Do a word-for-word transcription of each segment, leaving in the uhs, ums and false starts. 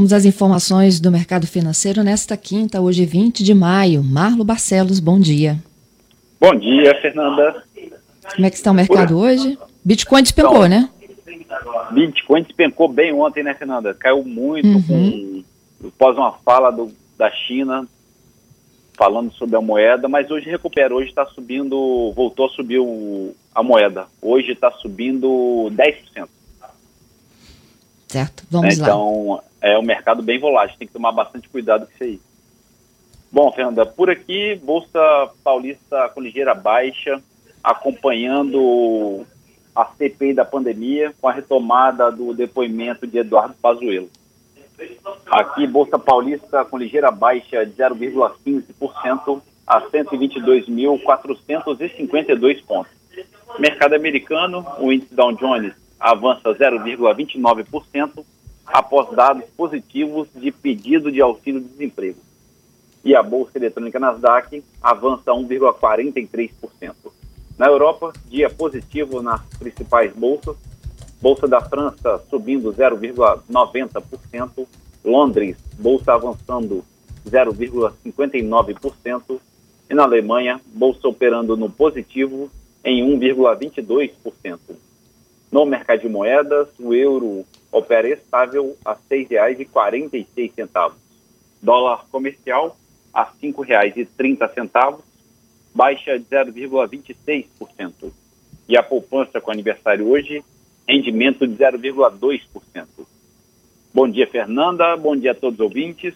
Vamos às informações do mercado financeiro nesta quinta, hoje vinte de maio. Marlo Barcelos, bom dia. Bom dia, Fernanda. Como é que está o mercado Ura. hoje? Bitcoin despencou, então, né? Bitcoin despencou bem ontem, né, Fernanda? Caiu muito uhum. com, após uma fala do, da China falando sobre a moeda, mas hoje recupera, hoje está subindo, voltou a subir o, a moeda. Hoje está subindo dez por cento. Certo, vamos então, lá. Então, é um mercado bem volátil, tem que tomar bastante cuidado com isso aí. Bom, Fernanda, por aqui, Bolsa Paulista com ligeira baixa, acompanhando a C P I da pandemia com a retomada do depoimento de Eduardo Pazuello. Aqui, Bolsa Paulista com ligeira baixa de zero vírgula quinze por cento a cento e vinte e dois mil, quatrocentos e cinquenta e dois pontos. Mercado americano, o índice Dow Jones avança zero vírgula vinte e nove por cento após dados positivos de pedido de auxílio-desemprego. E a Bolsa Eletrônica Nasdaq avança um vírgula quarenta e três por cento. Na Europa, dia positivo nas principais bolsas. Bolsa da França subindo zero vírgula noventa por cento. Londres, bolsa avançando zero vírgula cinquenta e nove por cento. E na Alemanha, bolsa operando no positivo em um vírgula vinte e dois por cento. No mercado de moedas, o euro opera estável a seis reais e quarenta e seis centavos. Dólar comercial a cinco reais e trinta centavos, baixa de zero vírgula vinte e seis por cento. E a poupança com aniversário hoje, rendimento de zero vírgula dois por cento. Bom dia, Fernanda. Bom dia a todos os ouvintes.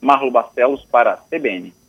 Marlo Barcelos para a C B N.